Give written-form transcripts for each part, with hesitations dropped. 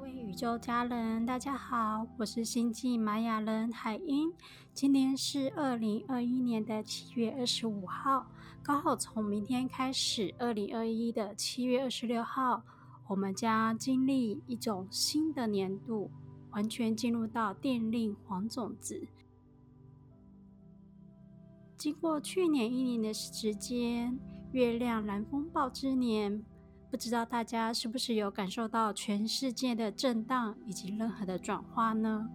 各位宇宙家人，大家好，我是星际玛雅人海英。今天是2021年的7月25号，刚好从明天开始2021的7月26号，我们将经历一种新的年度，完全进入到电令黄种子。经过去年一年的时间，月亮蓝风暴之年，不知道大家是不是有感受到全世界的震荡以及任何的转化呢？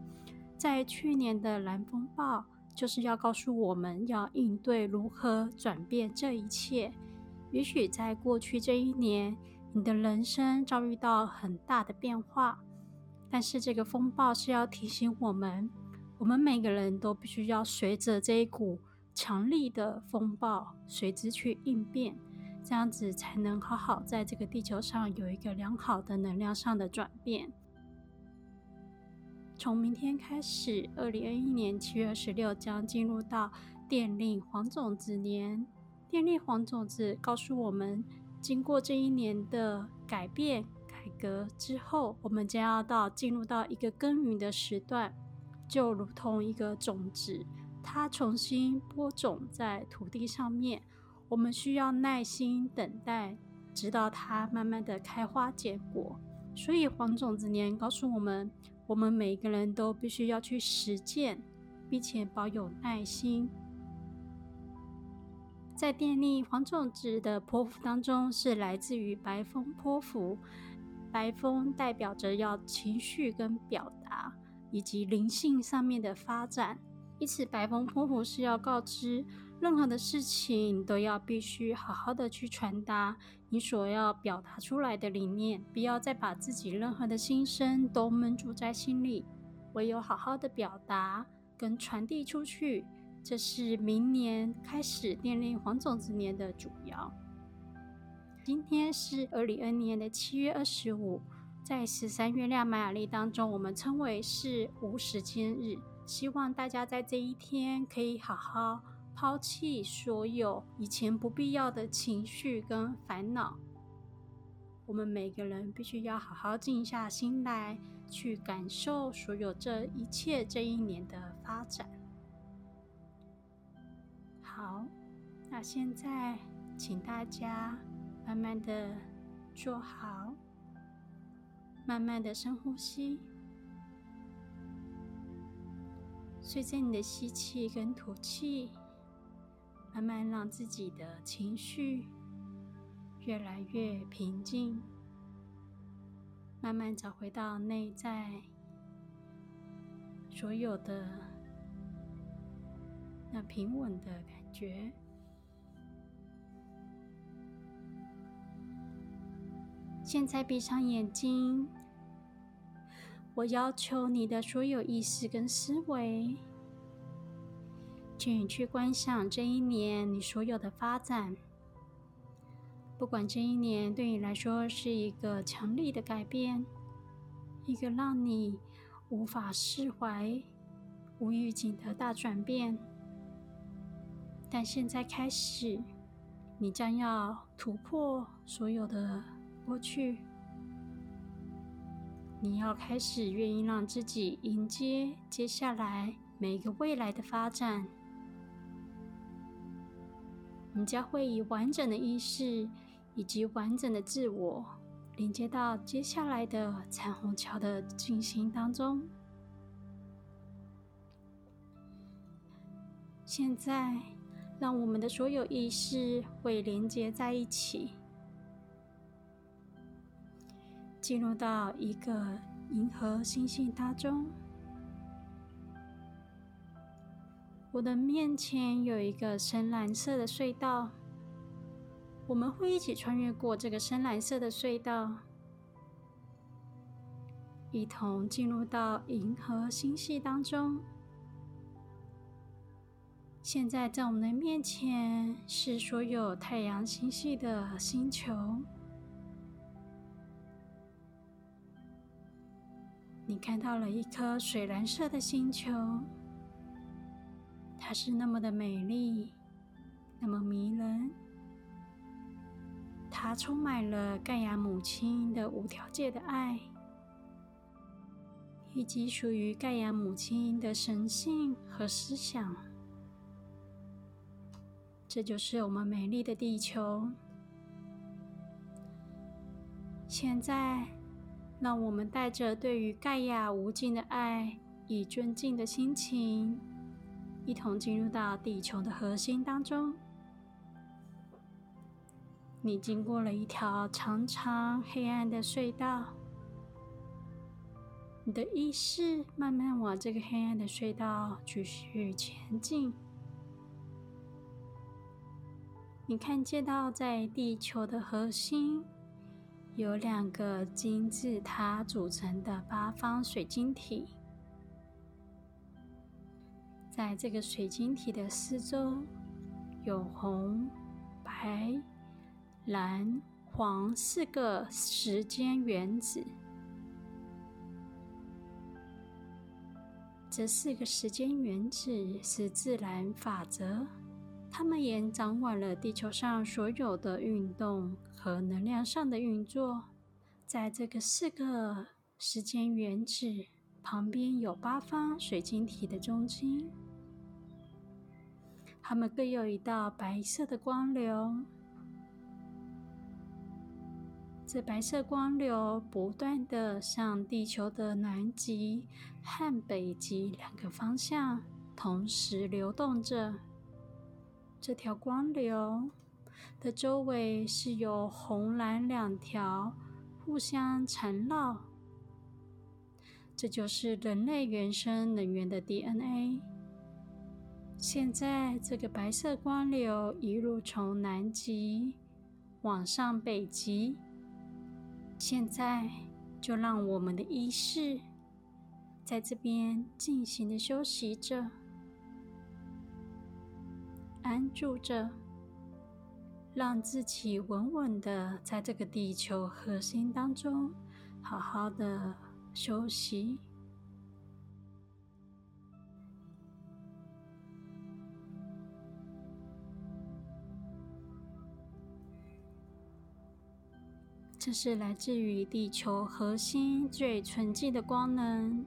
在去年的蓝风暴就是要告诉我们要应对如何转变这一切。也许在过去这一年，你的人生遭遇到很大的变化，但是这个风暴是要提醒我们每个人都必须要随着这一股强力的风暴随之去应变，这样子才能好好在这个地球上有一个良好的能量上的转变。从明天开始2021年7月26将进入到电力黄种子年。电力黄种子告诉我们，经过这一年的改变改革之后，我们将要进入到一个耕耘的时段，就如同一个种子，它重新播种在土地上面，我们需要耐心等待，直到它慢慢的开花结果。所以黄种子年告诉我们，我们每个人都必须要去实践，并且保有耐心。在电力黄种子的波符当中，是来自于白风波符。白风代表着要情绪跟表达，以及灵性上面的发展。因此白风波符是要告知任何的事情都要必须好好的去传达你所要表达出来的理念，不要再把自己任何的心声都闷住在心里，唯有好好的表达跟传递出去，这是明年开始电力黄种子年的主要。今天是2020年的7月25，在13月亮玛雅历当中，我们称为是无时间日。希望大家在这一天可以好好抛弃所有以前不必要的情绪跟烦恼。我们每个人必须要好好静下心来，去感受所有这一切这一年的发展。好，那现在请大家慢慢的坐好，慢慢的深呼吸，随着你的吸气跟吐气，慢慢让自己的情绪越来越平静，慢慢找回到内在所有的那平稳的感觉。现在闭上眼睛，我要求你的所有意识跟思维，请你去观想这一年你所有的发展。不管这一年对你来说是一个强力的改变，一个让你无法释怀、无预警的大转变，但现在开始，你将要突破所有的过去。你要开始愿意让自己迎接接下来每一个未来的发展，你将会以完整的意识以及完整的自我连接到接下来的彩虹桥的进行当中。现在让我们的所有意识会连接在一起，进入到一个银河星系当中。我的面前有一个深蓝色的隧道，我们会一起穿越过这个深蓝色的隧道，一同进入到银河星系当中。现在在我们的面前是所有太阳星系的星球，你看到了一颗水蓝色的星球，它是那么的美丽，那么迷人，它充满了盖亚母亲的无条件的爱，以及属于盖亚母亲的神性和思想。这就是我们美丽的地球。现在，让我们带着对于盖亚无尽的爱以尊敬的心情，一同进入到地球的核心当中。你经过了一条长长黑暗的隧道，你的意识慢慢往这个黑暗的隧道继续前进。你看见到在地球的核心有两个金字塔组成的八方水晶体，在这个水晶体的四周有红、白、蓝、黄四个时间原子。这四个时间原子是自然法则，它们也掌管了地球上所有的运动和能量上的运作。在这个四个时间原子旁边有八方水晶体的中心，它们各有一道白色的光流，这白色光流不断地向地球的南极和北极两个方向同时流动着。这条光流的周围是由红蓝两条互相缠绕，这就是人类原生能源的 DNA。现在这个白色光流一路从南极往上北极，现在就让我们的意识在这边进行的休息着，安住着，让自己稳稳的在这个地球核心当中好好的休息。这是来自于地球核心最纯净的光能，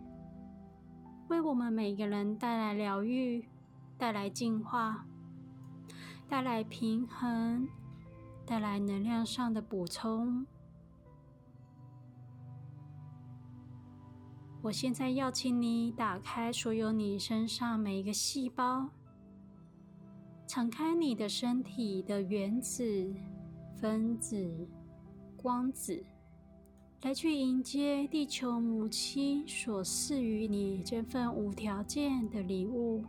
为我们每个人带来疗愈，带来净化，带来平衡，带来能量上的补充。我现在邀请你打开所有你身上每一个细胞，敞开你的身体的原子、分子、光子，来去迎接地球母亲所赐予你这份无条件的礼物。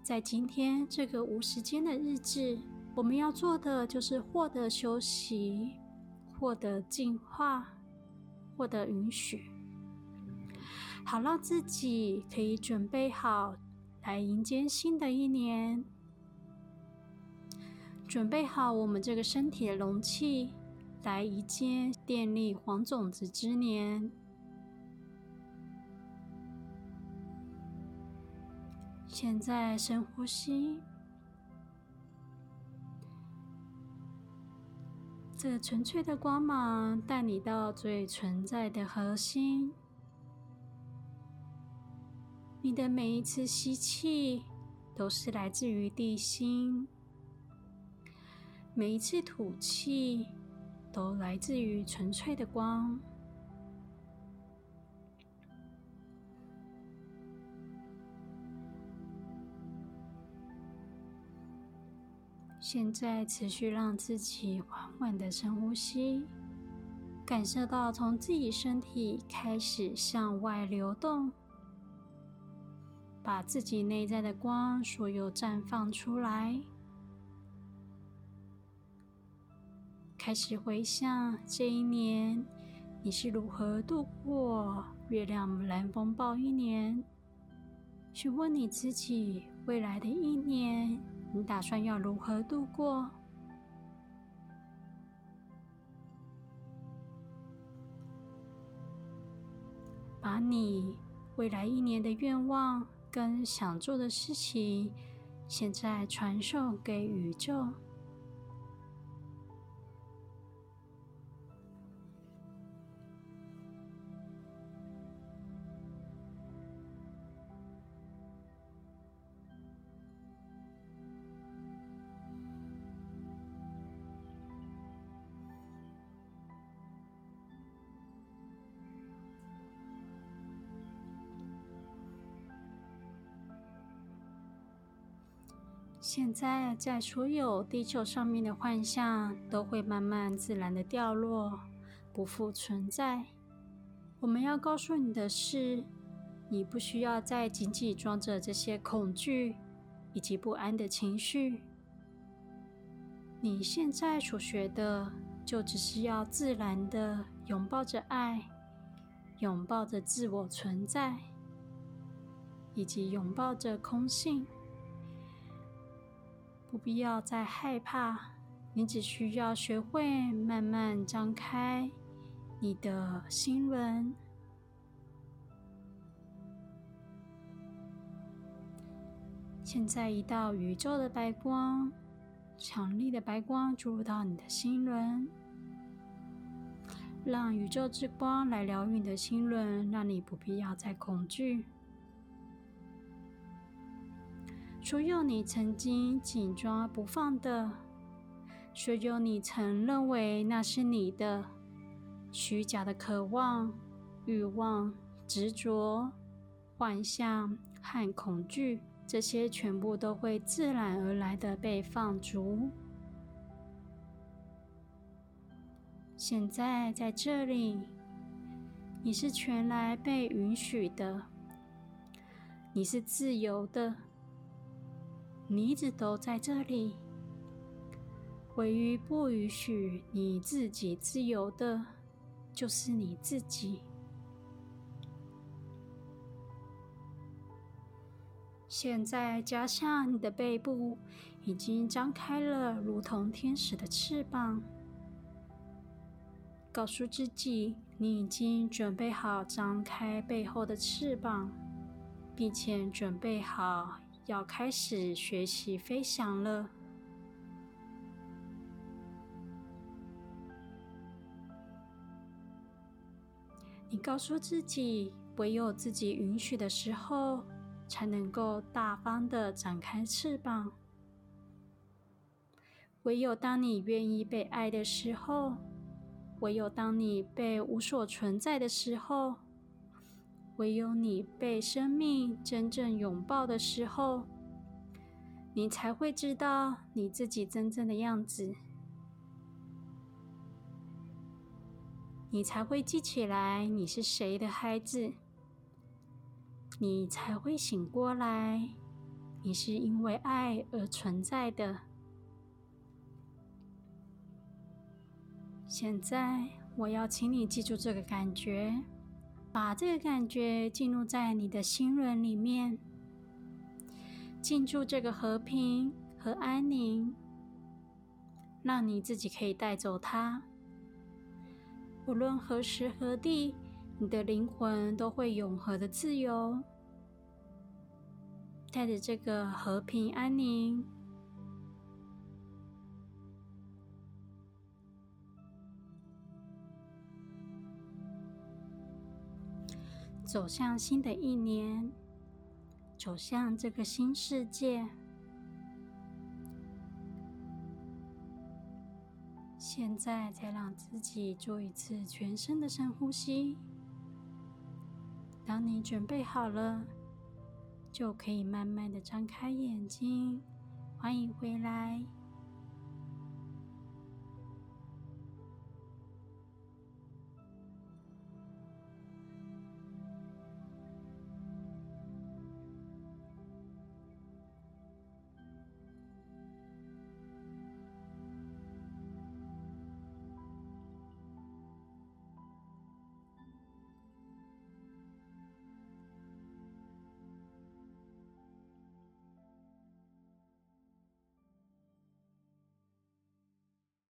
在今天这个无时间的日子，我们要做的就是获得休息，获得净化，获得允许，好让自己可以准备好来迎接新的一年，准备好我们这个身体的容器，来迎接电力黄种子之年。现在深呼吸，这纯粹的光芒带你到最存在的核心。你的每一次吸气都是来自于地心，每一次吐气都来自于纯粹的光。现在持续让自己缓缓的深呼吸，感受到从自己身体开始向外流动，把自己内在的光所有绽放出来。开始回想这一年你是如何度过月亮蓝风暴一年，去问你自己未来的一年你打算要如何度过。把你未来一年的愿望跟想做的事情现在传授给宇宙。现在在所有地球上面的幻象都会慢慢自然的掉落，不复存在。我们要告诉你的是，你不需要再紧紧装着这些恐惧以及不安的情绪。你现在所学的，就只是要自然的拥抱着爱，拥抱着自我存在，以及拥抱着空性。不必要再害怕，你只需要学会慢慢张开你的心轮。现在一道宇宙的白光，强力的白光注入到你的心轮，让宇宙之光来疗愈你的心轮，让你不必要再恐惧。所有你曾经紧抓不放的，所有你曾认为那是你的虚假的渴望、欲望、执着、幻象和恐惧，这些全部都会自然而然的被放逐。现在在这里，你是全然被允许的，你是自由的，你一直都在这里，唯一不允许你自己自由的，就是你自己。现在加上你的背部已经张开了，如同天使的翅膀，告诉自己，你已经准备好张开背后的翅膀，并且准备好要开始学习飞翔了。你告诉自己，唯有自己允许的时候，才能够大方的展开翅膀。唯有当你愿意被爱的时候，唯有当你被无所存在的时候，唯有你被生命真正拥抱的时候，你才会知道你自己真正的样子，你才会记起来你是谁的孩子，你才会醒过来，你是因为爱而存在的。现在我要请你记住这个感觉，把这个感觉进入在你的心轮里面，进入这个和平和安宁，让你自己可以带走它。无论何时何地，你的灵魂都会永恒的自由，带着这个和平安宁，走向新的一年，走向这个新世界。现在再让自己做一次全身的深呼吸，当你准备好了，就可以慢慢的张开眼睛。欢迎回来。